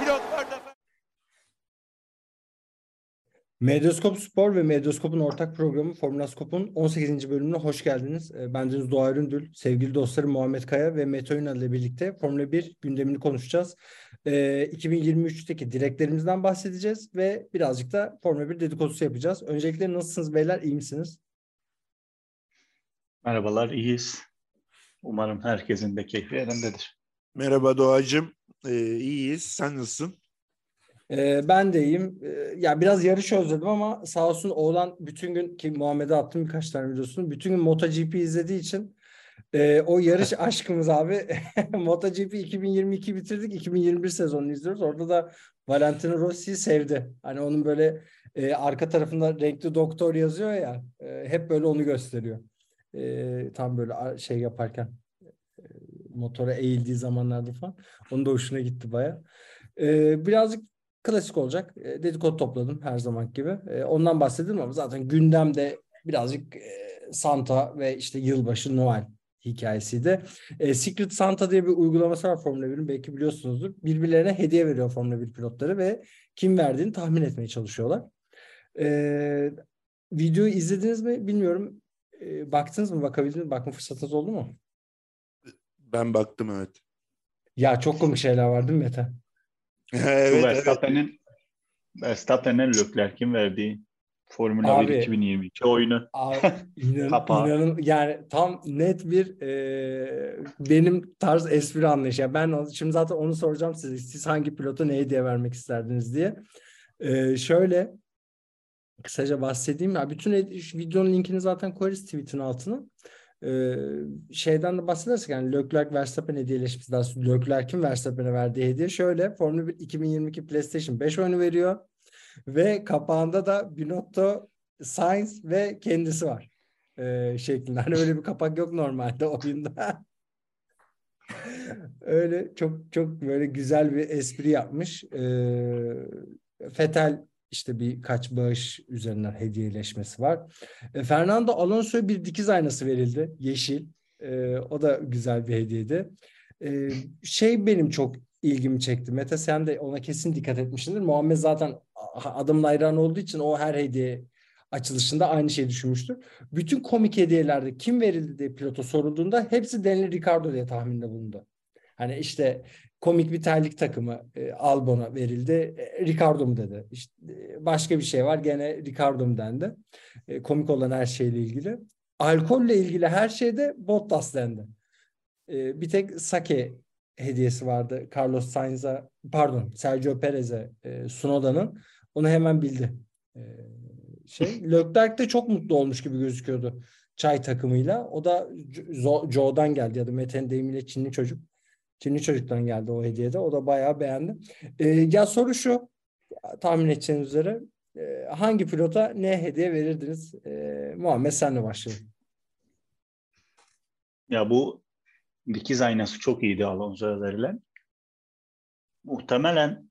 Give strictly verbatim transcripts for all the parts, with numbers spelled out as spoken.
pilotlarda... Medyascope Spor ve Medyascope'un ortak programı Formulascope'un on sekizinci bölümüne hoş geldiniz. Ben Deniz Doğa Üründül, sevgili dostlarım Muhammed Kaya ve Mete Ünal ile birlikte Formula bir gündemini konuşacağız. iki bin yirmi üçteki dileklerimizden bahsedeceğiz ve birazcık da Formula bir dedikodusu yapacağız. Öncelikle nasılsınız beyler, iyi misiniz? Merhabalar, iyiyiz. Umarım herkesin de keyfi yerindedir. Merhaba Doğacığım, ee, iyiyiz. Sen nasılsın? Ee, ben de iyiyim. Ee, ya biraz yarış özledim ama sağ olsun oğlan bütün gün, ki Muhammed'e attım birkaç tane videosunu, bütün gün MotoGP izlediği için e, o yarış aşkımız abi. MotoGP iki bin yirmi iki bitirdik, iki bin yirmi bir sezonunu izliyoruz. Orada da Valentino Rossi'yi sevdi. Hani onun böyle e, arka tarafında renkli doktor yazıyor ya, e, hep böyle onu gösteriyor. E, tam böyle şey yaparken e, motora eğildiği zamanlarda falan. Onun da hoşuna gitti baya. E, birazcık klasik olacak. E, dedikodu topladım her zamanki gibi. E, ondan bahsedelim ama zaten gündemde birazcık e, Santa ve işte yılbaşı Noel hikayesiydi. E, Secret Santa diye bir uygulaması var Formula birin. Belki biliyorsunuzdur. Birbirlerine hediye veriyor Formula bir pilotları ve kim verdiğini tahmin etmeye çalışıyorlar. E, videoyu izlediniz mi bilmiyorum. Baktınız mı? Bakabildiniz mi? Bakma fırsatınız oldu mu? Ben baktım, evet. Ya çok komik şeyler var değil mi Mete? evet, Verstappen'in Verstappen'in Leclerc'in verdiği Formula abi, bir iki bin yirmi iki oyunu. Abi, inan, inanın, yani tam net bir e, benim tarz espri anlayışı. Yani ben şimdi zaten onu soracağım size. Siz hangi pilota ne hediye vermek isterdiniz diye. E, şöyle kısaca bahsedeyim. Ya bütün videonun linkini zaten koyarız tweet'in altına. Ee, şeyden de bahsedersek yani Leclerc Verstappen hediyeleşmesi, daha sonra Leclerc'in Verstappen'e verdiği hediye şöyle. Formula bir iki bin yirmi iki PlayStation beş oyunu veriyor ve kapağında da Binotto, Sainz ve kendisi var. Ee, şeklinde. Hani öyle bir kapak yok normalde oyunda. Öyle çok çok böyle güzel bir espri yapmış. Ee, Vettel İşte birkaç bağış üzerinden hediyeleşmesi var. E, Fernando Alonso'ya bir dikiz aynası verildi. Yeşil. E, o da güzel bir hediyeydi. E, şey benim çok ilgimi çekti. Mete sen de ona kesin dikkat etmişsindir. Muhammed zaten adamın hayranı olduğu için o her hediye açılışında aynı şeyi düşünmüştür. Bütün komik hediyelerde kim verildi diye pilota sorulduğunda hepsi Daniel Ricciardo diye tahminde bulundu. Hani işte komik bir terlik takımı e, Albon'a verildi. E, Ricardo mu dedi. İşte, e, başka bir şey var. Gene Ricardo mu dendi. E, komik olan her şeyle ilgili. Alkolle ilgili her şeyde Bottas dendi. E, bir tek sake hediyesi vardı. Carlos Sainz'a pardon Sergio Perez'e e, Sunoda'nın. Onu hemen bildi. E, şey Leclerc de çok mutlu olmuş gibi gözüküyordu. Çay takımıyla. O da Joe'dan geldi ya da Mete'nin deyimiyle Çinli çocuk. Çinli çocuktan geldi o hediyede. O da bayağı beğendi. Ee, ya soru şu. Tahmin edeceğiniz üzere e, hangi pilota ne hediye verirdiniz? E, Muhammed senle başlayalım. Ya bu dikiz aynası çok iyiydi Alonso'ya verilen. Muhtemelen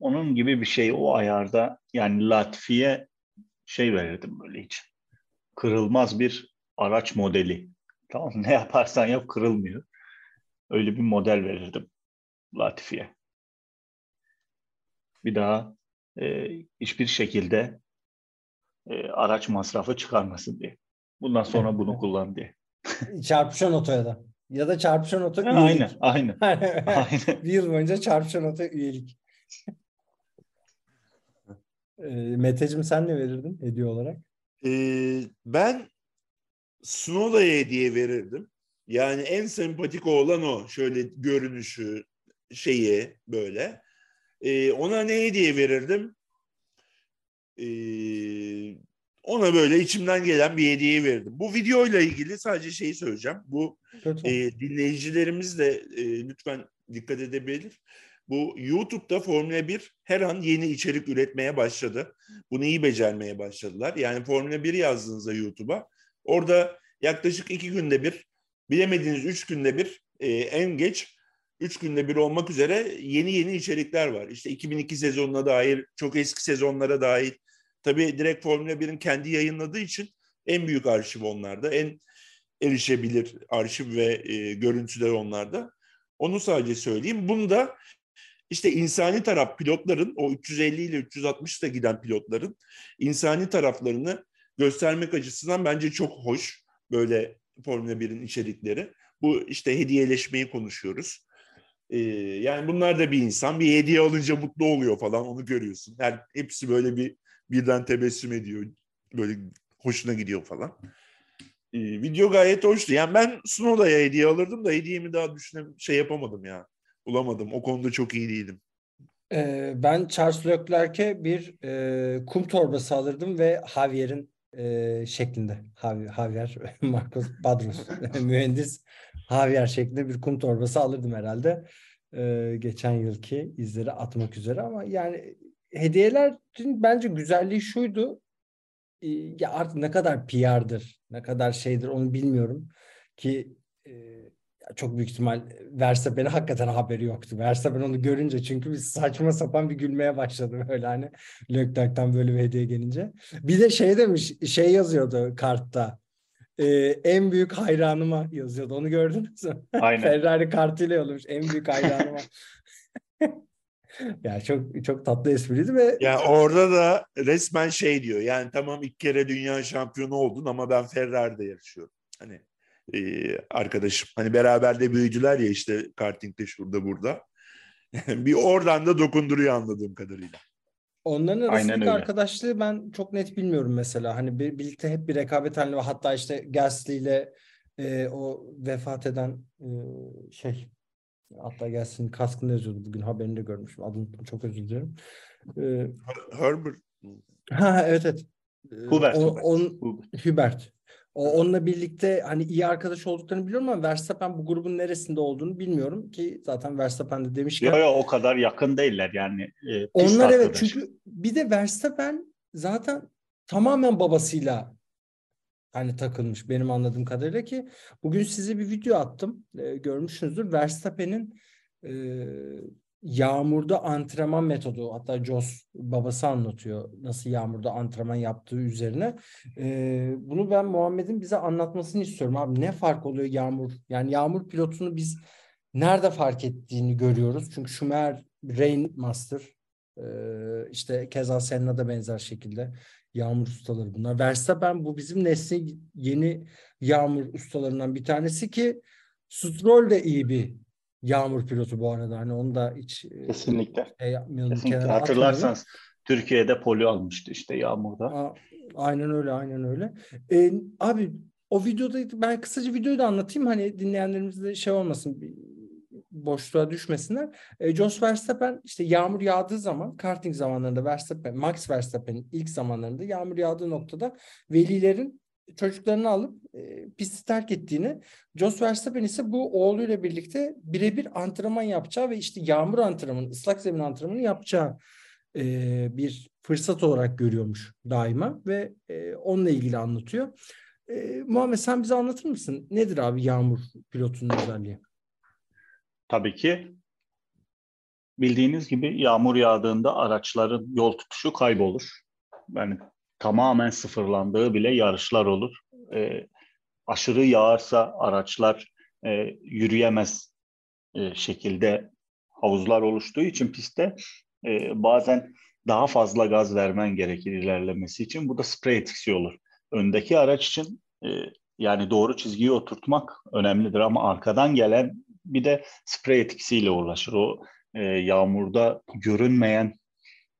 onun gibi bir şey o ayarda yani Latifi'ye şey verirdim böyle hiç. Kırılmaz bir araç modeli. Tamam, ne yaparsan yap kırılmıyor. Öyle bir model verirdim Latifi'ye. Bir daha e, hiçbir şekilde e, araç masrafı çıkarmasın diye. Bundan sonra bunu kullan diye. Çarpışan otoya da. Ya da çarpışan oto üyelik. Aynen, aynen. aynen. Bir yıl boyunca çarpışan oto üyelik. e, Meteciğim sen ne verirdin hediye olarak? Ee, ben Sunoda'ya hediye verirdim. Yani en sempatik olan o. Şöyle görünüşü, şeyi böyle. Ee, ona ne hediye verirdim? Ee, ona böyle içimden gelen bir hediye verirdim. Bu videoyla ilgili sadece şeyi söyleyeceğim. Bu e, dinleyicilerimiz de e, lütfen dikkat edebilir. Bu YouTube'da Formula bir her an yeni içerik üretmeye başladı. Bunu iyi becermeye başladılar. Yani Formula bir yazdığınızda YouTube'a, orada yaklaşık iki günde bir, bilemediğiniz üç günde bir, e, en geç üç günde bir olmak üzere yeni yeni içerikler var. İşte iki bin iki sezonuna dair, çok eski sezonlara dair. Tabii direkt Formula birin kendi yayınladığı için en büyük arşiv onlarda. En erişebilir arşiv ve e, görüntüler onlarda. Onu sadece söyleyeyim. Bunu da İşte insani taraf, pilotların, o üç yüz elli ile üç yüz altmışta giden pilotların insani taraflarını göstermek açısından bence çok hoş böyle Formula birin içerikleri. Bu işte hediyeleşmeyi konuşuyoruz. Ee, yani bunlar da bir insan. Bir hediye alınca mutlu oluyor falan, onu görüyorsun. Yani hepsi böyle bir birden tebessüm ediyor. Böyle hoşuna gidiyor falan. Ee, video gayet hoştu. Yani ben Sunoda'ya hediye alırdım da hediyemi daha düşüne şey yapamadım ya. Bulamadım. O konuda çok iyi değildim. Ee, ben Charles Leclerc'e bir e, kum torbası alırdım ve Javier'in e, şeklinde. Javier, Javier Marcos Padros, mühendis Javier şeklinde bir kum torbası alırdım herhalde. E, geçen yılki izleri atmak üzere, ama yani hediyelerin bence güzelliği şuydu. E, ya artık ne kadar P R'dır, ne kadar şeydir onu bilmiyorum ki... E, çok büyük ihtimal Verstappen'e hakikaten haberi yoktu. Verstappen onu görünce, çünkü bir saçma sapan bir gülmeye başladı böyle, hani Leclerc'ten böyle bir hediye gelince. Bir de şey demiş, şey yazıyordu kartta. E, en büyük hayranıma yazıyordu. Onu gördünüz mü? Aynen. Ferrari kartıyla yollamış. En büyük hayranıma. Ya çok çok tatlı espriydi ve ya orada da resmen şey diyor. Yani tamam, ilk kere dünya şampiyonu oldun ama ben Ferrari'de yarışıyorum. Hani Ee, arkadaşım. Hani beraber de büyüdüler ya işte kartingde, şurada, burada. Bir oradan da dokunduruyor anladığım kadarıyla. Onların arasındaki arkadaşlığı ben çok net bilmiyorum mesela. Hani bir, birlikte hep bir rekabet halinde, hatta işte Gasly ile e, o vefat eden e, şey, hatta Gasly'nin kaskını yazıyordu. Bugün haberinde görmüşüm. Adını çok özür dilerim. E, Herbert. Ha evet evet. Hubert. O, on, Hubert. Onunla birlikte hani iyi arkadaş olduklarını biliyorum ama Verstappen bu grubun neresinde olduğunu bilmiyorum ki, zaten Verstappen de demişken. Yok yok, o kadar yakın değiller yani. E, onlar evet, çünkü bir de Verstappen zaten tamamen babasıyla hani takılmış benim anladığım kadarıyla, ki bugün size bir video attım, e, görmüşsünüzdür. Verstappen'in e, yağmurda antrenman metodu, hatta Jos babası anlatıyor nasıl yağmurda antrenman yaptığı üzerine. Ee, bunu ben Muhammed'in bize anlatmasını istiyorum. Abi ne fark oluyor yağmur? Yani yağmur pilotunu biz nerede fark ettiğini görüyoruz. Çünkü Schumacher Rain Master, ee, işte keza Senna da benzer şekilde yağmur ustaları bunlar. Verstappen bu bizim neslin yeni yağmur ustalarından bir tanesi, ki Stroll de iyi bir yağmur pilotu bu arada. Hani onu da hiç kesinlikle, şey kesinlikle. hatırlarsanız Türkiye'de poli almıştı işte yağmurda. Aa, aynen öyle, aynen öyle. Ee, abi o videoda ben kısaca videoyu da anlatayım, hani dinleyenlerimiz de şey olmasın, boşluğa düşmesinler. Ee, Jos Verstappen işte yağmur yağdığı zaman, karting zamanlarında Verstappen, Max Verstappen'in ilk zamanlarında yağmur yağdığı noktada velilerin çocuklarını alıp e, pisti terk ettiğini, Jos Verstappen ise bu oğluyla birlikte birebir antrenman yapacağı ve işte yağmur antrenmanı, ıslak zemin antrenmanı yapacağı e, bir fırsat olarak görüyormuş daima ve e, onunla ilgili anlatıyor. E, Muhammed, sen bize anlatır mısın? Nedir abi yağmur pilotunun özelliği? Tabii ki. Bildiğiniz gibi yağmur yağdığında araçların yol tutuşu kaybolur. Yani tamamen sıfırlandığı bile yarışlar olur. E, aşırı yağarsa araçlar e, yürüyemez e, şekilde havuzlar oluştuğu için pistte e, bazen daha fazla gaz vermen gerekir ilerlemesi için. Bu da sprey etkisi olur. Öndeki araç için e, yani doğru çizgiyi oturtmak önemlidir ama arkadan gelen bir de sprey etkisiyle uğraşır. O e, yağmurda görünmeyen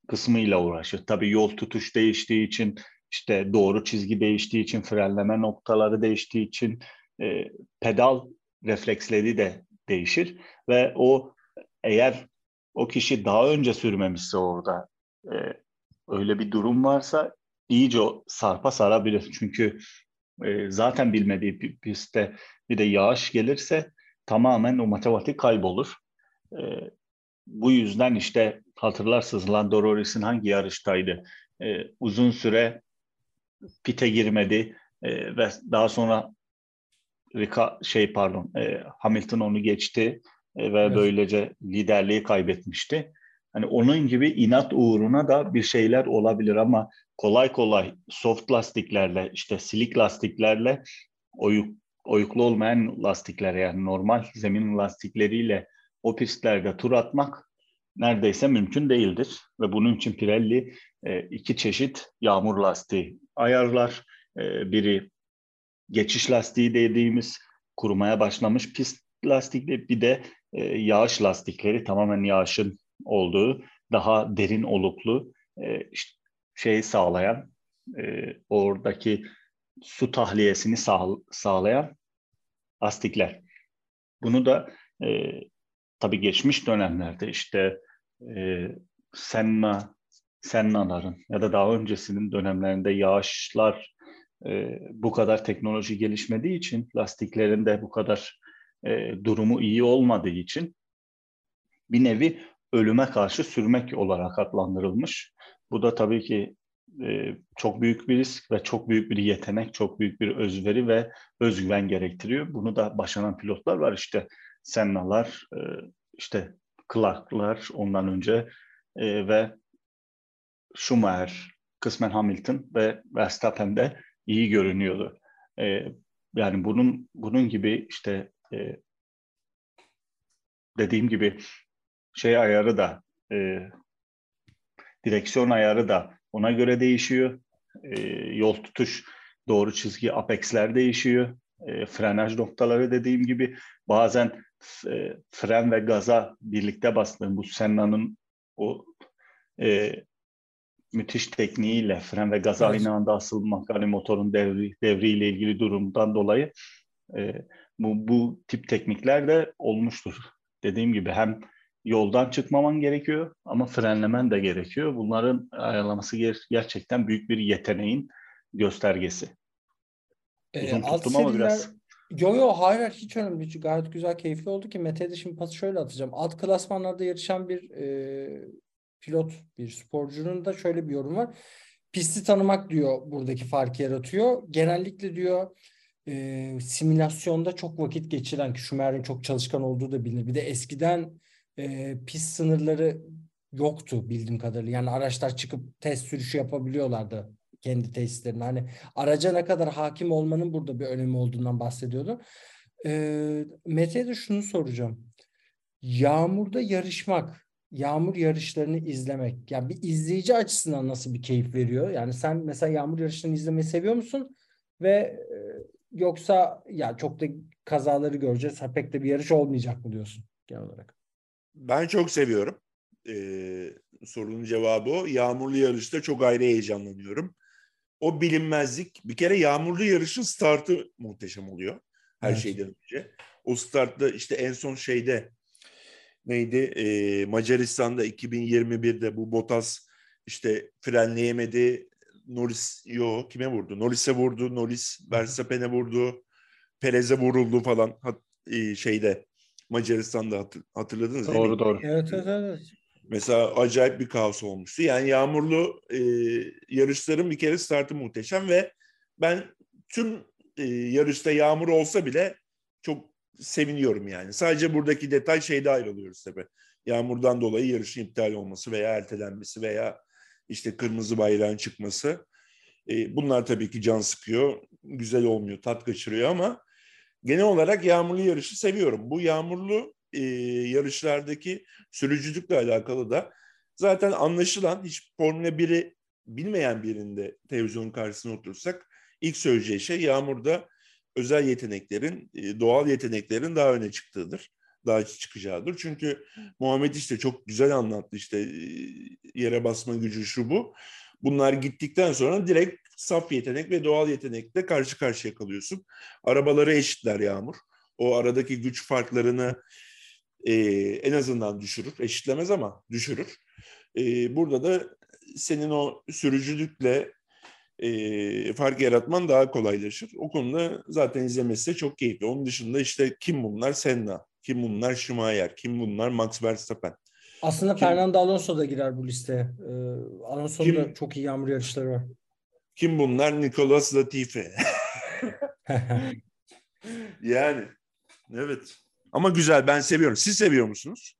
kısmıyla uğraşır. Tabii yol tutuş değiştiği için, işte doğru çizgi değiştiği için, frenleme noktaları değiştiği için e, pedal refleksleri de değişir ve o, eğer o kişi daha önce sürmemişse orada e, öyle bir durum varsa iyice sarpa sarabilir. Çünkü e, zaten bilmediği bir pistte bir de yağış gelirse tamamen o matematik kaybolur. E, Bu yüzden işte hatırlarsınız Lando Norris'in hangi yarıştaydı? Ee, uzun süre pite girmedi ee, ve daha sonra Rika, şey pardon e, Hamilton onu geçti e, ve evet. böylece liderliği kaybetmişti. Hani onun gibi inat uğruna da bir şeyler olabilir ama kolay kolay soft lastiklerle, işte silik lastiklerle, oyuk, oyuklu olmayan lastiklere, yani normal zemin lastikleriyle o pistlerde tur atmak neredeyse mümkün değildir. Ve bunun için Pirelli e, iki çeşit yağmur lastiği ayarlar. E, biri geçiş lastiği dediğimiz kurumaya başlamış pist lastikleri, bir de e, yağış lastikleri, tamamen yağışın olduğu daha derin oluklu e, işte, şey sağlayan, e, oradaki su tahliyesini sağ, sağlayan lastikler. Bunu da e, tabii geçmiş dönemlerde işte e, Senna, Senna'ların ya da daha öncesinin dönemlerinde yağışlar e, bu kadar teknoloji gelişmediği için, lastiklerin de bu kadar e, durumu iyi olmadığı için bir nevi ölüme karşı sürmek olarak adlandırılmış. Bu da tabii ki e, çok büyük bir risk ve çok büyük bir yetenek, çok büyük bir özveri ve özgüven gerektiriyor. Bunu da başaran pilotlar var, işte Senna'lar, e, işte Clark'lar ondan önce e, ve Schumacher, kısmen Hamilton ve Verstappen de iyi görünüyordu. E, yani bunun bunun gibi işte e, dediğim gibi şey ayarı da e, direksiyon ayarı da ona göre değişiyor. E, yol tutuş, doğru çizgi, apexler değişiyor. E, frenaj noktaları dediğim gibi bazen e, fren ve gaza birlikte bastığım, bu Senna'nın o e, müthiş tekniğiyle fren ve gaza evet. aynı anda asılmak, hani motorun devri, devriyle ilgili durumdan dolayı e, bu, bu tip teknikler de olmuştur. Dediğim gibi hem yoldan çıkmaman gerekiyor ama frenlemen de gerekiyor. Bunların ayarlaması gerçekten büyük bir yeteneğin göstergesi. Uzun e, tuttum ama seriler, biraz. Yo yo hayır hiç önemli değil. Gayet güzel, keyifli oldu ki Mete'ye de şimdi pası şöyle atacağım. Alt klasmanlarda yarışan bir e, pilot, bir sporcunun da şöyle bir yorum var. Pisti tanımak diyor buradaki farkı yaratıyor. Genellikle diyor e, simülasyonda çok vakit geçiren, ki Schumacher'in çok çalışkan olduğu da bilinir. Bir de eskiden E, pist sınırları yoktu bildiğim kadarıyla. Yani araçlar çıkıp test sürüşü yapabiliyorlardı kendi testlerine. Hani araca ne kadar hakim olmanın burada bir önemi olduğundan bahsediyordu. E, Mete'ye de şunu soracağım. Yağmurda yarışmak, yağmur yarışlarını izlemek, yani bir izleyici açısından nasıl bir keyif veriyor? Yani sen mesela yağmur yarışlarını izlemeyi seviyor musun? Ve e, yoksa ya çok da kazaları göreceğiz, pek de bir yarış olmayacak mı diyorsun genel olarak? Ben çok seviyorum. Ee, sorunun cevabı o. Yağmurlu yarışta çok ayrı heyecanlanıyorum. O bilinmezlik. Bir kere yağmurlu yarışın startı muhteşem oluyor. Her evet. şeyden önce. O startta işte en son şeyde neydi? Ee, Macaristan'da iki bin yirmi birde bu Bottas işte frenleyemedi. Norris yo kime vurdu? Norris'e vurdu. Norris Verstappen'e vurdu. Perez'e vuruldu falan Hat, e, şeyde. Macaristan'da hatır, hatırladınız doğru, değil mi? Doğru doğru. Evet, evet, evet. Mesela acayip bir kaos olmuştu. Yani yağmurlu e, yarışların bir kere startı muhteşem ve ben tüm e, yarışta yağmur olsa bile çok seviniyorum yani. Sadece buradaki detay şeyde ayrılıyoruz tabii. Yağmurdan dolayı yarışın iptal olması veya ertelenmesi veya işte kırmızı bayrağın çıkması. E, bunlar tabii ki can sıkıyor. Güzel olmuyor, tat kaçırıyor ama genel olarak yağmurlu yarışı seviyorum. Bu yağmurlu e, yarışlardaki sürücülükle alakalı da zaten anlaşılan, hiç Formula biri bilmeyen birinde televizyonun karşısına otursak ilk söyleyeceği şey yağmurda özel yeteneklerin, e, doğal yeteneklerin daha öne çıktığıdır. Daha çıkacağıdır. Çünkü Muhammed işte çok güzel anlattı, işte e, yere basma gücü şu bu. Bunlar gittikten sonra direkt saf yetenek ve doğal yetenekle karşı karşıya kalıyorsun. Arabaları eşitler yağmur. O aradaki güç farklarını e, en azından düşürür. Eşitlemez ama düşürür. E, burada da senin o sürücülükle e, fark yaratman daha kolaylaşır. O konuda zaten izlemesi de çok keyifli. Onun dışında işte kim bunlar? Senna. Kim bunlar? Schumacher. Kim bunlar? Max Verstappen. Aslında Kim? Fernando Alonso da girer bu listeye. Ee, Alonso'nun da çok iyi yağmur yarışları var. Kim bunlar? Nicolas Latifi. Yani evet. Ama güzel, ben seviyorum. Siz seviyor musunuz?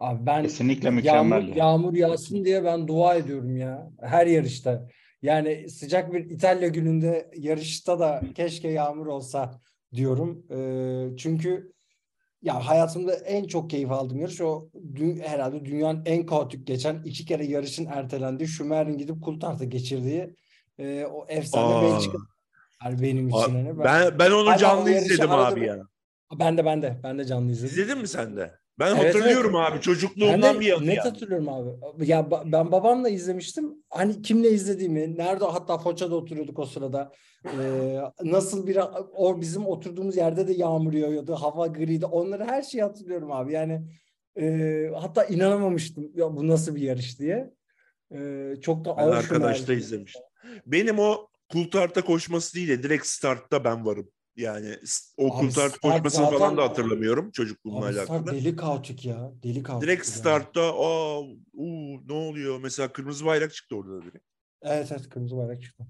Abi ben kesinlikle mükemmel. Yağmur, yağmur yağsın diye ben dua ediyorum ya. Her yarışta. Yani sıcak bir İtalya gününde yarışta da keşke yağmur olsa diyorum. Ee, çünkü ya hayatımda en çok keyif aldığım yarış o dün, herhalde dünyanın en kaotik geçen iki kere yarışın ertelendiği Schumacher'in gidip Coulthard'a geçirdiği e, o efsane Belçika benim için. Yani ben, ben ben onu canlı izledim abi ya. Ben de ben de ben de canlı izledim. İzledin mi sen de? Ben evet, hatırlıyorum evet. Abi çocukluğumdan bir yanı. Net yani. Hatırlıyorum abi. Ya ben babamla izlemiştim. Hani kimle izlediğimi, nerede, hatta Foça'da oturuyorduk o sırada. Ee, nasıl bir o bizim oturduğumuz yerde de yağmur yağıyordu, hava griydi. Onları her şeyi hatırlıyorum abi. Yani e, hatta inanamamıştım ya bu nasıl bir yarış diye. E, çok da ağır arkadaş da izlemiştim. Benim o Coulthard'a koşması değil de direkt startta ben varım. Yani o Coulthard koşmasını zaten, falan da hatırlamıyorum çocukluğumla alakalı. Start deli kaotik ya. Deli kaotik. Direkt yani. Startta aa uu, ne oluyor? Mesela kırmızı bayrak çıktı orada da direkt. Evet evet kırmızı bayrak çıktı.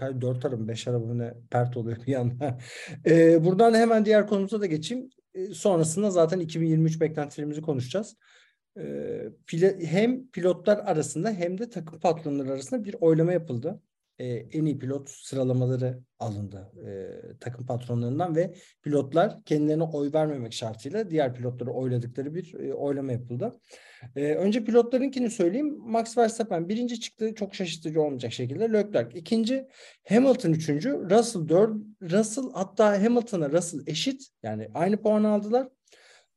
Yani dört araba beş araba ne pert oluyor bir yanda. e, buradan hemen diğer konumuza da geçeyim. E, sonrasında zaten iki bin yirmi üç beklentilerimizi konuşacağız. E, pil- hem pilotlar arasında hem de takım patronları arasında bir oylama yapıldı. Ee, en iyi pilot sıralamaları alındı ee, takım patronlarından ve pilotlar kendilerine oy vermemek şartıyla diğer pilotları oyladıkları bir e, oylama yapıldı. Ee, önce pilotlarınkini söyleyeyim. Max Verstappen birinci çıktı. Çok şaşırtıcı olmayacak şekilde. Leclerc ikinci. Hamilton üçüncü. Russell dört. Russell hatta Hamilton'a Russell eşit. Yani aynı puanı aldılar.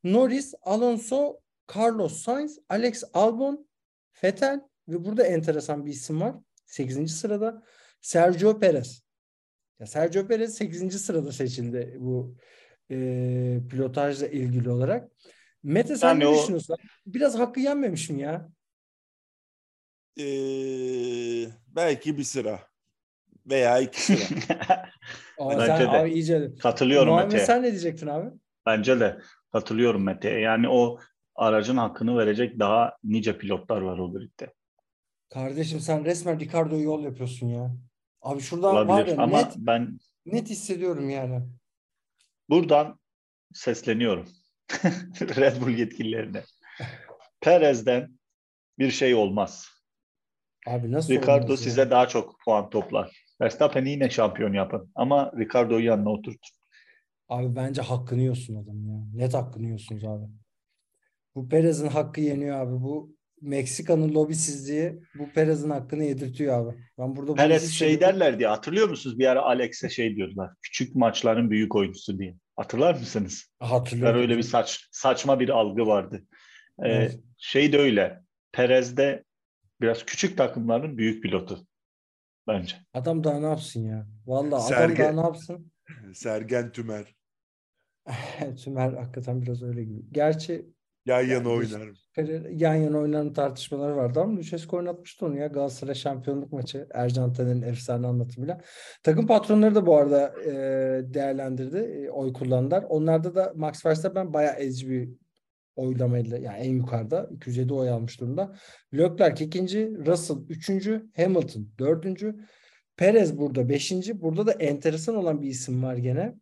Norris, Alonso, Carlos Sainz, Alex Albon, Vettel ve burada enteresan bir isim var. sekizinci sırada Sergio Perez. Ya Sergio Perez sekizinci sırada seçildi bu e, pilotajla ilgili olarak. Mete sen yani ne o... düşünüyorsun? Biraz hakkı yenmemişim ya. Ee, belki bir sıra veya iki sıra. Aa, bence sen, de. Abi, iyice... Katılıyorum Mete. Sen ne diyecektin abi? Bence de katılıyorum Mete. Yani o aracın hakkını verecek daha nice pilotlar var o birlikte. Kardeşim sen resmen Ricardo'ya yol yapıyorsun ya. Abi şuradan olabilir, var ya ama net, ben net hissediyorum yani. Buradan sesleniyorum. Red Bull yetkililerine. Perez'den bir şey olmaz. Abi nasıl Ricardo size ya? Daha çok puan toplar. Verstappen'i yine şampiyon yapın. Ama Ricardo'yu yanına oturtun. Abi bence hakkını yiyorsun adam ya. Net hakkını yiyorsunuz abi. Bu Perez'in hakkı yeniyor abi. Bu Meksika'nın lobisizliği bu Perez'in hakkını yedirtiyor abi. Ben burada Perez şey şeydir... derler diye hatırlıyor musunuz? Bir ara Alex'e şey diyorlar. Küçük maçların büyük oyuncusu diye. Hatırlar mısınız? Hatırlıyorum. Öyle bir saç, saçma bir algı vardı. Ee, evet. Şey de öyle. Perez'de biraz küçük takımların büyük pilotu. Bence. Adam daha ne yapsın ya? Vallahi Sergen, adam daha ne yapsın? Sergen Tümer. Tümer hakikaten biraz öyle gibi. Gerçi yan yana yani, oynarım. Yan yana oynarım tartışmaları vardı ama Lüçesko oynatmıştı onu ya. Galatasaray şampiyonluk maçı. Ercan Taner'in efsane anlatımıyla. Takım patronları da bu arada e, değerlendirdi. E, oy kullandılar. Onlarda da Max Verstappen bayağı ezici bir oylamayla yani en yukarıda iki yüz yedi oy almış durumda. Leclerc ikinci, Russell üçüncü, Hamilton dördüncü, Perez burada beşinci. Burada da enteresan olan bir isim var gene.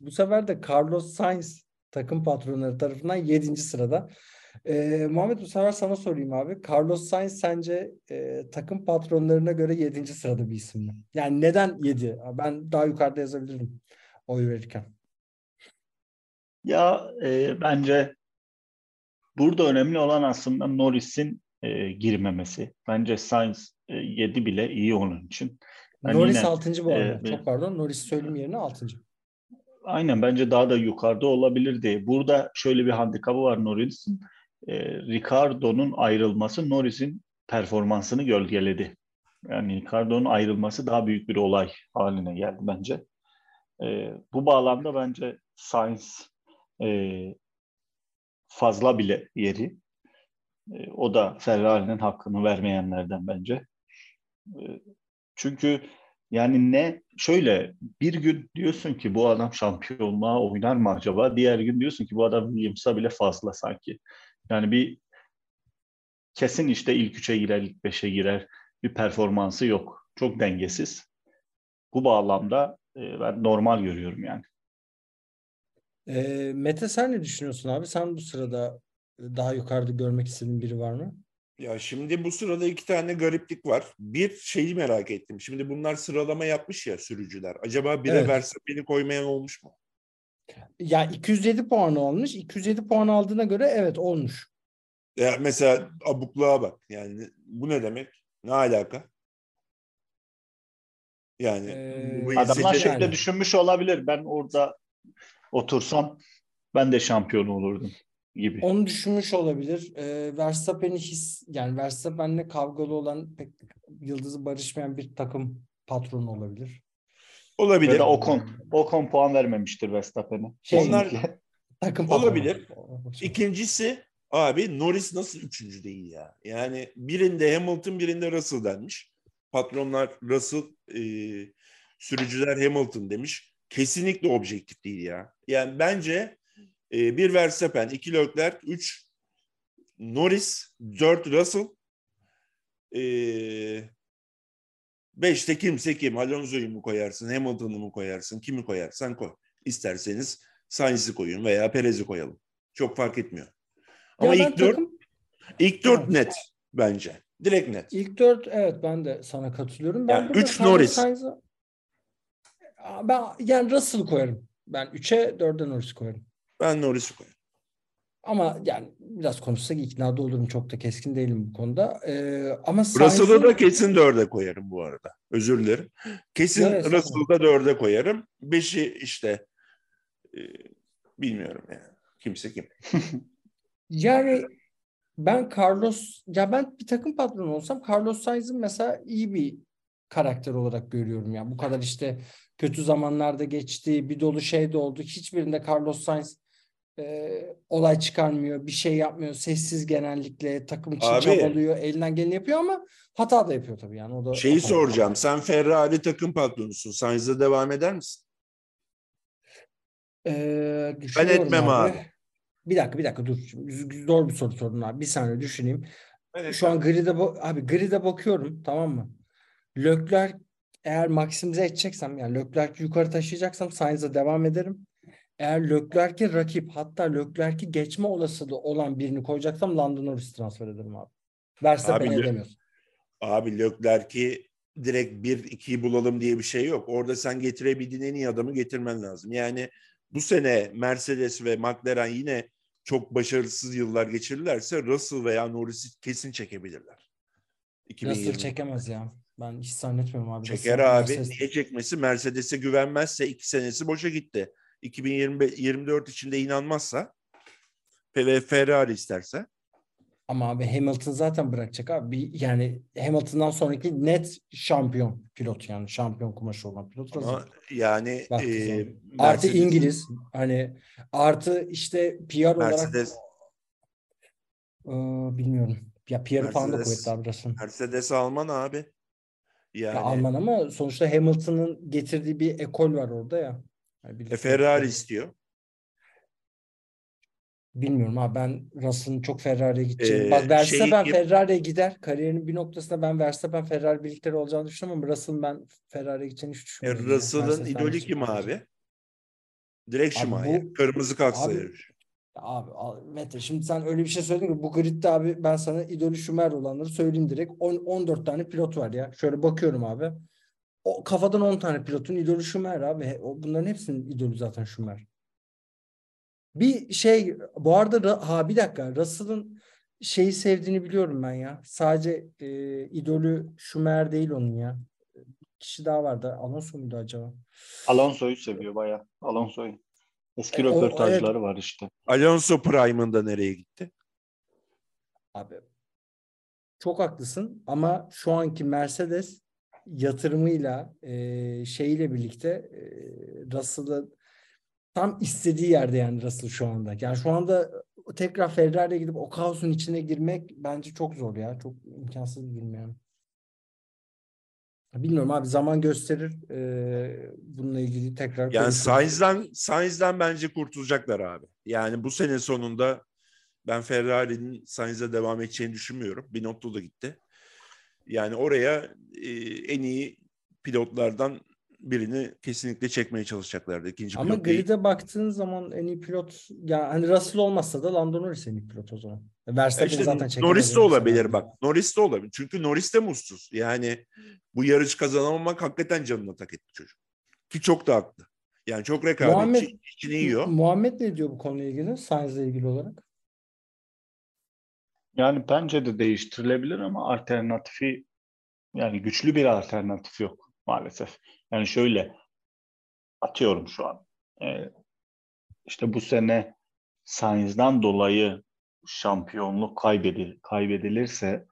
Bu sefer de Carlos Sainz takım patronları tarafından yedinci sırada. Ee, Muhammed bu sefer sana sorayım abi. Carlos Sainz sence e, takım patronlarına göre yedinci sırada bir isim mi? Yani neden yedi? Ben daha yukarıda yazabilirim oy verirken. Ya e, bence burada önemli olan aslında Norris'in e, girmemesi. Bence Sainz e, yedi bile iyi onun için. Ben Norris yine, altıncı bu arada. E, Çok pardon. Norris söyleyeyim yerine altıncı. Aynen bence daha da yukarıda olabilirdi. Burada şöyle bir handikapı var Norris'in. E, Ricardo'nun ayrılması Norris'in performansını gölgeledi. Yani Ricardo'nun ayrılması daha büyük bir olay haline geldi bence. E, bu bağlamda bence Sainz e, fazla bile yeri. E, o da Ferrari'nin hakkını vermeyenlerden bence. E, çünkü yani ne şöyle bir gün diyorsun ki bu adam şampiyonluğa oynar mı acaba? Diğer gün diyorsun ki bu adam Williams'a bile fazla sanki. Yani bir kesin işte ilk üçe girer, ilk beşe girer bir performansı yok. Çok dengesiz. Bu bağlamda e, ben normal görüyorum yani. E, Mete, sen ne düşünüyorsun abi? Sen bu sırada daha yukarıda görmek istediğin biri var mı? Ya şimdi bu sırada iki tane gariplik var. Bir şeyi merak ettim. Şimdi bunlar sıralama yapmış ya sürücüler. Acaba bire evet. Verstappen'i koymayan olmuş mu? Ya iki yüz yedi puan almış. iki yüz yedi puan aldığına göre evet olmuş. Ya mesela abukluğa bak. Yani bu ne demek? Ne alaka? Yani ee, adamlar şekilde yani düşünmüş olabilir. Ben orada otursam ben de şampiyon olurdum gibi. Onu düşünmüş olabilir. E, Verstappen'i his, yani Verstappen'le kavgalı olan, pek yıldızı barışmayan bir takım patronu olabilir. Olabilir. Ya da Ocon, Ocon puan vermemiştir Verstappen'e. Şey, onlar takım olabilir. Patronu. İkincisi abi Norris nasıl üçüncü değil ya? Yani birinde Hamilton, birinde Russell denmiş. Patronlar Russell, e, sürücüler Hamilton demiş. Kesinlikle objektif değil ya. Yani bence e, bir Verstappen, iki Leclerc, üç Norris, dört Russell, e, beşte kimse kim? Alonso'yu mu koyarsın, Hamilton'u mu koyarsın, kimi koyarsan koy. İsterseniz Sainz'i koyun veya Perez'i koyalım. Çok fark etmiyor. Ama ya ilk dört, takım... ilk dört evet. Net bence. Direkt net. İlk dört evet, ben de sana katılıyorum. Ben yani üç Norris. Sainz'a... Ben yani Russell'ı koyarım. Ben üçe dörde Norris'i koyarım. Ben Norris'i koyarım. Ama yani biraz konuşsak ikna da olurum. Çok da keskin değilim bu konuda. Ee, ama Sainz'ı... Russell'ı da kesin dörde koyarım bu arada. Özür dilerim. Kesin evet, Russell'ı da dörde koyarım. Beşi işte e, bilmiyorum yani. Kimse kim. Yani ben Carlos, ya ben bir takım patronu olsam Carlos Sainz'ın mesela iyi bir karakter olarak görüyorum yani. Bu kadar işte kötü zamanlarda geçti, bir dolu şey de oldu. Hiçbirinde Carlos Sainz e, olay çıkarmıyor, bir şey yapmıyor. Sessiz genellikle, takım için çabalıyor, elinden geleni yapıyor ama hata da yapıyor tabii yani. O da şeyi soracağım, yapıyor. Sen Ferrari takım patronusun. Sainz'da devam eder misin? Ee, ben etmem abi. abi. Bir dakika bir dakika dur. Zor bir soru sordun abi. Bir saniye düşüneyim. Evet, şu abi. An gride bo- abi gride bakıyorum, tamam mı? Leclerc eğer maksimize edeceksem, yani Leclerc'i yukarı taşıyacaksam Sainz'a devam ederim. Eğer Leclerc'e rakip, hatta Leclerc'i geçme olasılığı olan birini koyacaksam Lando Norris'i transfer ederim abi. Verstappen'i edemiyorsun. Abi Leclerc'i direkt bir ikiyi bulalım diye bir şey yok. Orada sen getirebildiğin en iyi adamı getirmen lazım. Yani bu sene Mercedes ve McLaren yine çok başarısız yıllar geçirirlerse Russell veya Norris'i kesin çekebilirler. iki bin yirmi. Russell çekemez ya. Ben hiç zannetmiyorum abi. Çeker Russell, abi. Mercedes. Niye çekmesi? Mercedes'e güvenmezse iki senesi boşa gitti. iki bin yirmi dört içinde inanmazsa ve Ferrari isterse. Ama abi Hamilton zaten bırakacak abi. Yani Hamilton'dan sonraki net şampiyon pilot, yani şampiyon kumaşı olan pilot. Ama yani e, Mercedes... artı İngiliz, hani artı işte P R Mercedes... olarak e, bilmiyorum. Ya P R'ı falan da kuvvetli abi aslında. Mercedes Alman abi. Yani... Ya Alman ama sonuçta Hamilton'ın getirdiği bir ekol var orada ya. Yani e, Ferrari istiyor. Bilmiyorum ha, ben Russell'ın çok Ferrari'ye gideceğini. Ee, Bak Verstappen şey... Ferrari'ye gider. Kariyerinin bir noktasında ben Verstappen Ferrari birlikleri olacağını düşünüyorum ama Russell'ın ben Ferrari'ye gideceğini hiç düşünmüyorum. E, Russell'ın idolü kim abi? Direkt Schumacher. Bu... Kırmızı kapsayı. Abi, abi, abi Mete, şimdi sen öyle bir şey söyledin ki bu gridde abi ben sana idolü Schumacher olanları söyleyeyim direkt. on, on dört tane pilot var ya. Şöyle bakıyorum abi. O kafadan on tane pilotun idolü Schumacher abi. Bunların hepsinin idolü zaten Schumacher. Bir şey bu arada, ha bir dakika, Russell'ın şeyi sevdiğini biliyorum ben ya. Sadece e, idolü Schumacher değil onun ya. Bir kişi daha vardı. Alonso muydu acaba? Alonso'yu seviyor bayağı. Alonso'yu. Eski e, röportajları o, evet. Var işte. Alonso Prime'ında nereye gitti? Abi çok haklısın ama şu anki Mercedes yatırımıyla e, şeyiyle birlikte e, Russell'ın tam istediği yerde yani Russell şu anda. Yani şu anda tekrar Ferrari'ye gidip o kaosun içine girmek bence çok zor ya. Çok imkansız bir durum yani. Bilmiyorum abi, zaman gösterir. Ee, bununla ilgili tekrar... Yani Sainz'den, Sainz'den bence kurtulacaklar abi. Yani bu sene sonunda Ben Ferrari'nin Sainz'e devam edeceğini düşünmüyorum. Binotto da gitti. Yani oraya e, en iyi pilotlardan birini kesinlikle çekmeye çalışacaklardı. İkinci Ama grid'e baktığın zaman en iyi pilot, ya hani Russell olmazsa da Lando Norris en iyi pilot o zaman. Verstappen'i işte zaten çekemez. Norris de olabilir yani. Bak. Norris de olabilir. Çünkü Norris de mutsuz. Yani bu yarış kazanamamak hakikaten canına tak etti çocuk. Ki çok da haklı. Yani çok rekabetçi, içini yiyor. Muhammed ne diyor bu konuyla ilgili? Sainz'le ilgili olarak? Yani bence de değiştirilebilir ama alternatifi, yani güçlü bir alternatif yok maalesef. Yani şöyle atıyorum şu an. Ee, işte bu sene Sainz'dan dolayı şampiyonluk kaybedil, kaybedilirse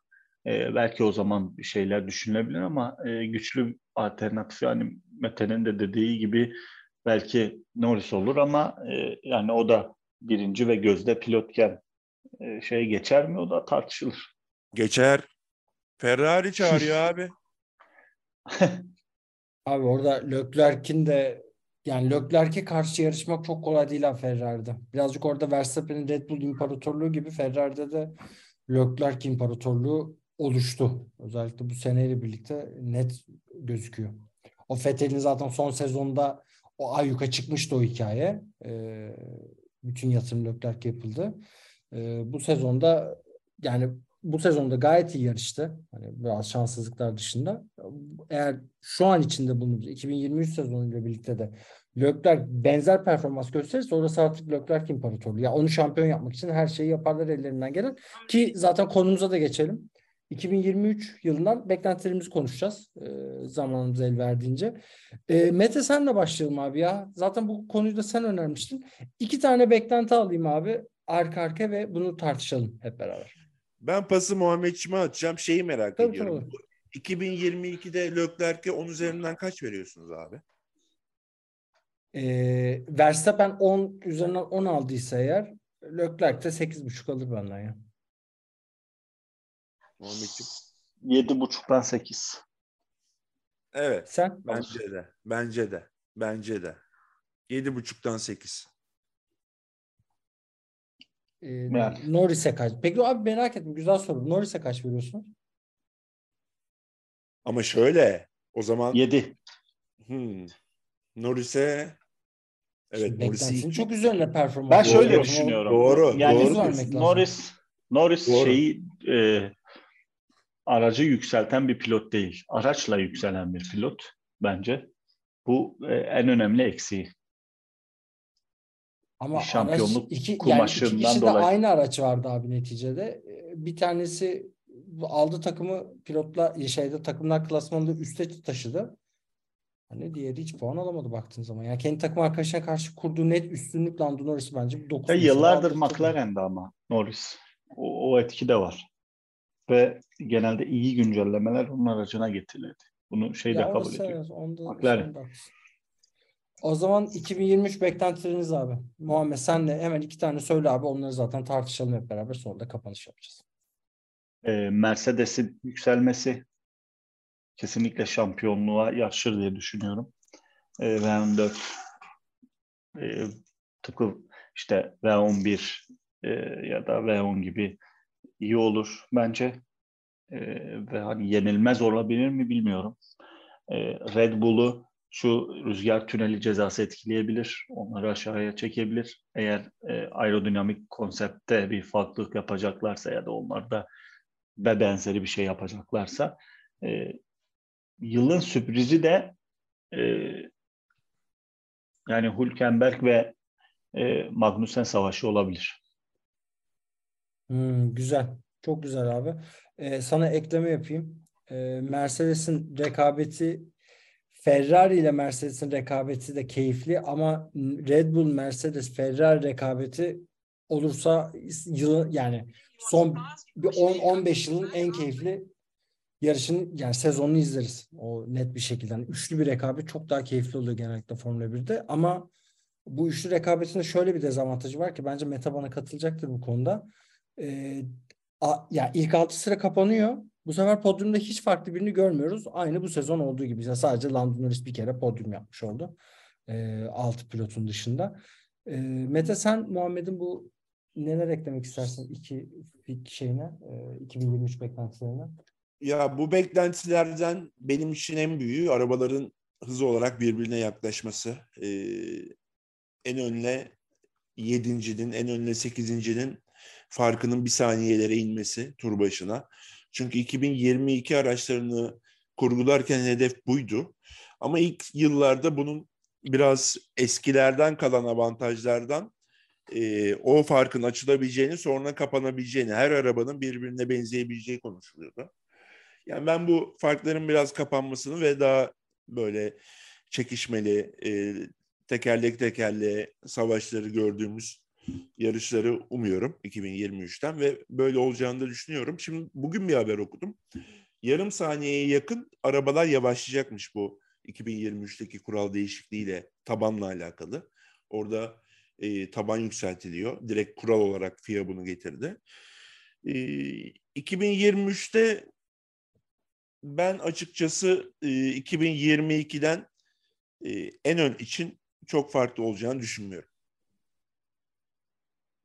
e, belki o zaman bir şeyler düşünülebilir ama e, güçlü alternatif, yani Mete'nin de dediği gibi belki Norris olur ama e, yani o da birinci ve gözde pilotken e, şey geçer mi, o da tartışılır. Geçer. Ferrari çağırıyor abi. Abi orada Leclerc'in de, yani Leclerc'e karşı yarışmak çok kolay değil ha Ferrari'de. Birazcık orada Verstappen'in Red Bull imparatorluğu gibi Ferrari'de de Leclerc imparatorluğu oluştu. Özellikle bu seneyle birlikte net gözüküyor. O Vettel'in zaten son sezonda o ayyuka çıkmıştı o hikaye. Ee, bütün yatırım Leclerc'e yapıldı. Ee, bu sezonda yani Bu sezonda gayet iyi yarıştı. Hani biraz şanssızlıklar dışında. Eğer şu an içinde bulunduğumuz iki bin yirmi üç sezonuyla birlikte de Leclerc benzer performans gösterirse orası artık Leclerc imparatorluğu. Ya yani onu şampiyon yapmak için her şeyi yaparlar ellerinden gelen. Ki zaten konumuza da geçelim. iki bin yirmi üç yılından beklentilerimizi konuşacağız. E, zamanımız el verdiğince. E, Mete senle başlayalım abi ya. Zaten bu konuyu da sen önermiştin. İki tane beklenti alayım abi. Arka arka ve bunu tartışalım hep beraber. Ben pası Muhammed'cime atacağım. Şeyi merak tabii ediyorum. Tabii. iki bin yirmi ikide Leclerc'e on üzerinden kaç veriyorsunuz abi? Ee, Verstappen on üzerinden on aldıysa eğer Leclerc de sekiz buçuk alır benden ya. Muhammed'cim. yedi buçuktan sekiz. Evet. Sen? Bence de. Bence de. Bence de. yedi buçuktan sekiz. Ee, yani. Norris'e kaç? Peki abi merak ettim. Güzel soru. Norris'e kaç veriyorsunuz? Ama şöyle o zaman yedi. Hmm. Norris'e evet Norris'in çok üzerine performans. Ben doğru. şöyle düşünüyorum. Doğru. Yani doğru. Norris Norris, Norris şeyi e, aracı yükselten bir pilot değil. Araçla yükselen bir pilot bence. Bu e, en önemli eksiği. Ama şampiyonluk araç, iki, kumaşından yani iki kişi de dolayı. Aynı araç vardı abi neticede. Bir tanesi aldı takımı pilotla şeyde takımlar klasmanında üste taşıdı. Hani diğeri hiç puan alamadı baktığın zaman. Yani kendi takım arkadaşına karşı kurduğu net üstünlük Lando Norris bence. dokuz yıllardır McLaren'de ama Norris. O, o etki de var. Ve genelde iyi güncellemeler onun aracına getirildi. Bunu şeyde ya kabul ediyor. McLaren. O zaman iki bin yirmi üç beklentileriniz abi. Muhammed senle hemen iki tane söyle abi. Onları zaten tartışalım hep beraber. Sonra da kapanış yapacağız. Ee, Mercedes'in yükselmesi kesinlikle şampiyonluğa yarışır diye düşünüyorum. Ee, V on dört ee, tıpkı işte V on bir e, ya da V on gibi iyi olur bence. E, ve hani yenilmez olabilir mi bilmiyorum. E, Red Bull'u şu rüzgar tüneli cezası etkileyebilir. Onları aşağıya çekebilir. Eğer e, aerodinamik konseptte bir farklılık yapacaklarsa ya da onlar da ve benzeri bir şey yapacaklarsa e, yılın sürprizi de e, yani Hülkenberg ve e, Magnussen savaşı olabilir. Hmm, güzel. Çok güzel abi. Ee, sana ekleme yapayım. Ee, Mercedes'in rekabeti Ferrari ile Mercedes'in rekabeti de keyifli ama Red Bull Mercedes Ferrari rekabeti olursa yılın yani son on on beş yılın en keyifli yarışın yani sezonunu izleriz. O net bir şekilde. Yani üçlü bir rekabet çok daha keyifli oluyor genellikle Formula birde ama bu üçlü rekabetin şöyle bir dezavantajı var ki bence Mete bana katılacaktır bu konuda. Ee, a, ya ilk altı sıra kapanıyor. Bu sefer podyumda hiç farklı birini görmüyoruz. Aynı bu sezon olduğu gibi. Ya sadece Lando Norris bir kere podyum yapmış oldu. E, altı pilotun dışında. E, Mete sen Muhammed'in bu neler eklemek istersin iki şeyine, iki bin yirmi üç beklentilerine? Ya bu beklentilerden benim için en büyüğü arabaların hızlı olarak birbirine yaklaşması. Ee, en önle yedincinin, en önle sekizincinin farkının bir saniyelere inmesi tur başına. Çünkü iki bin yirmi iki araçlarını kurgularken hedef buydu. Ama ilk yıllarda bunun biraz eskilerden kalan avantajlardan e, o farkın açılabileceğini, sonra kapanabileceğini, her arabanın birbirine benzeyebileceği konuşuluyordu. Yani ben bu farkların biraz kapanmasını ve daha böyle çekişmeli, e, tekerlek tekerleğe savaşları gördüğümüz yarışları umuyorum iki bin yirmi üçten ve böyle olacağını da düşünüyorum. Şimdi bugün bir haber okudum. Yarım saniyeye yakın arabalar yavaşlayacakmış bu iki bin yirmi üçteki kural değişikliğiyle, tabanla alakalı. Orada e, taban yükseltiliyor. Direkt kural olarak F I A bunu getirdi. E, iki bin yirmi üçte ben açıkçası e, iki bin yirmi ikiden e, en ön için çok farklı olacağını düşünmüyorum.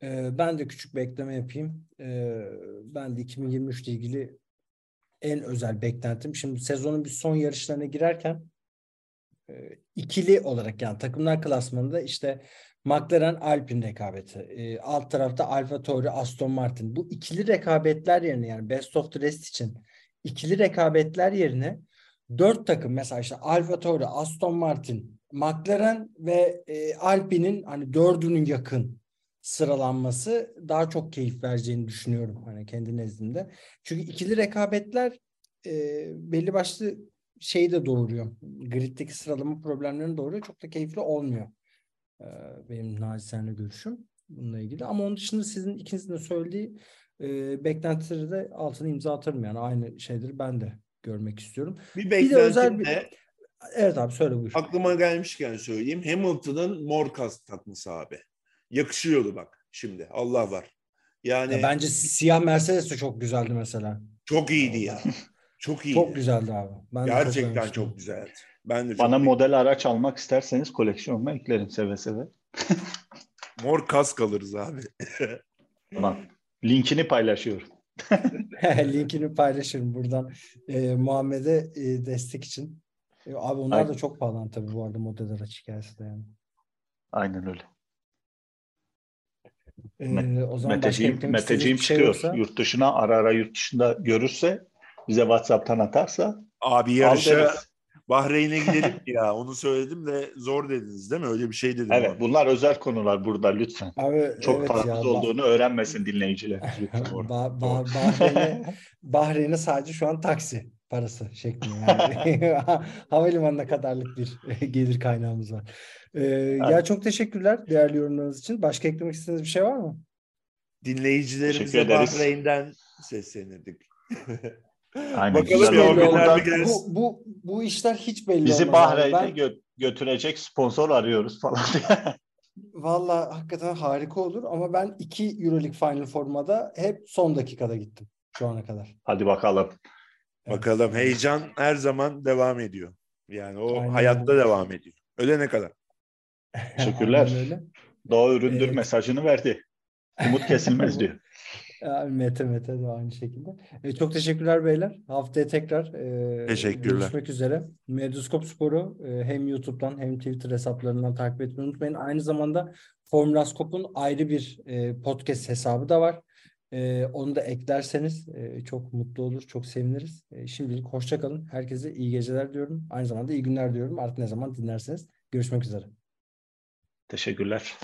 Ee, ben de küçük bir ekleme yapayım. Ee, ben de iki bin yirmi üç ile ilgili en özel beklentim. Şimdi sezonun bir son yarışlarına girerken e, ikili olarak, yani takımlar klasmanında işte McLaren Alpine rekabeti, e, alt tarafta Alfa Tauri Aston Martin. Bu ikili rekabetler yerine, yani best of the rest için ikili rekabetler yerine dört takım, mesela işte Alfa Tauri, Aston Martin, McLaren ve e, Alpine'in hani dördünün yakın sıralanması daha çok keyif vereceğini düşünüyorum hani kendi nezdimde. Çünkü ikili rekabetler e, belli başlı şeyi de doğuruyor. Griddeki sıralama problemlerini doğuruyor. Çok da keyifli olmuyor. E, benim naçizane görüşüm bununla ilgili. Ama onun dışında sizin ikinizin de söylediği e, beklentileri de altına imza atarım. Yani aynı şeyleri ben de görmek istiyorum. Bir beklentim bir de... Özel bir... Evet abi söyle buyur. Aklıma gelmişken söyleyeyim. Hamilton'ın mor kas takması abi. Yakışıyordu bak şimdi. Allah var. Yani ya bence siyah Mercedes de çok güzeldi mesela. Çok iyiydi ya. Çok iyiydi. Çok güzeldi abi. Ben gerçekten çok, çok güzeldi. Ben de çok. Bana iyiydi. Model araç almak isterseniz koleksiyonuma eklerim seve seve. Mor kas kalırız abi. Tamam. Linkini paylaşıyorum. Linkini paylaşırım buradan. Ee, Muhammed'e e, destek için. E, abi onlar Aynen. da çok pahalı tabii bu arada model araç hikayesi de yani. Aynen öyle. Ee, o zaman Meteciğim, Meteciğim şey çıkıyor. Olsa... Yurt dışına ara ara yurt dışında görürse bize WhatsApp'tan atarsa. Abi yarışa Bahreyn'e gidelim ya. Onu söyledim de zor dediniz değil mi? Öyle bir şey dedim. Evet abi. Bunlar özel konular burada lütfen. Abi, çok evet tatsız olduğunu bah... öğrenmesin dinleyiciler. bah- bah- Bahreyn'e, Bahreyn'e sadece şu an taksi parası şeklinde. Yani. Havalimanına kadarlık bir gelir kaynağımız var. Ee, evet. Ya çok teşekkürler değerli yorumlarınız için. Başka eklemek istediğiniz bir şey var mı? Dinleyicilerimize Bahreyn'den seslenirdik. Aynen. Bakalım ya, o bu, bu, bu işler hiç belli bizi olmaz. Bizi Bahreyn'e gö- götürecek sponsor arıyoruz falan. Vallahi hakikaten harika olur ama ben iki Euroleague Final formada hep son dakikada gittim şu ana kadar. Hadi bakalım. Evet. Bakalım, heyecan her zaman devam ediyor. Yani o Aynen. hayatta devam ediyor. Ölene kadar. Teşekkürler. Doğa Üründül ee, mesajını verdi. Umut kesilmez diyor. Mete Mete de aynı şekilde. E, çok teşekkürler beyler. Haftaya tekrar e, teşekkürler. Görüşmek üzere. Medyascope Spor'u e, hem YouTube'dan hem Twitter hesaplarından takip etmeyi unutmayın. Aynı zamanda Formulascope'un ayrı bir e, podcast hesabı da var. E, onu da eklerseniz e, çok mutlu olur, çok seviniriz. E, şimdilik hoşça kalın. Herkese iyi geceler diyorum. Aynı zamanda iyi günler diyorum. Artık ne zaman dinlerseniz. Görüşmek üzere. Teşekkürler.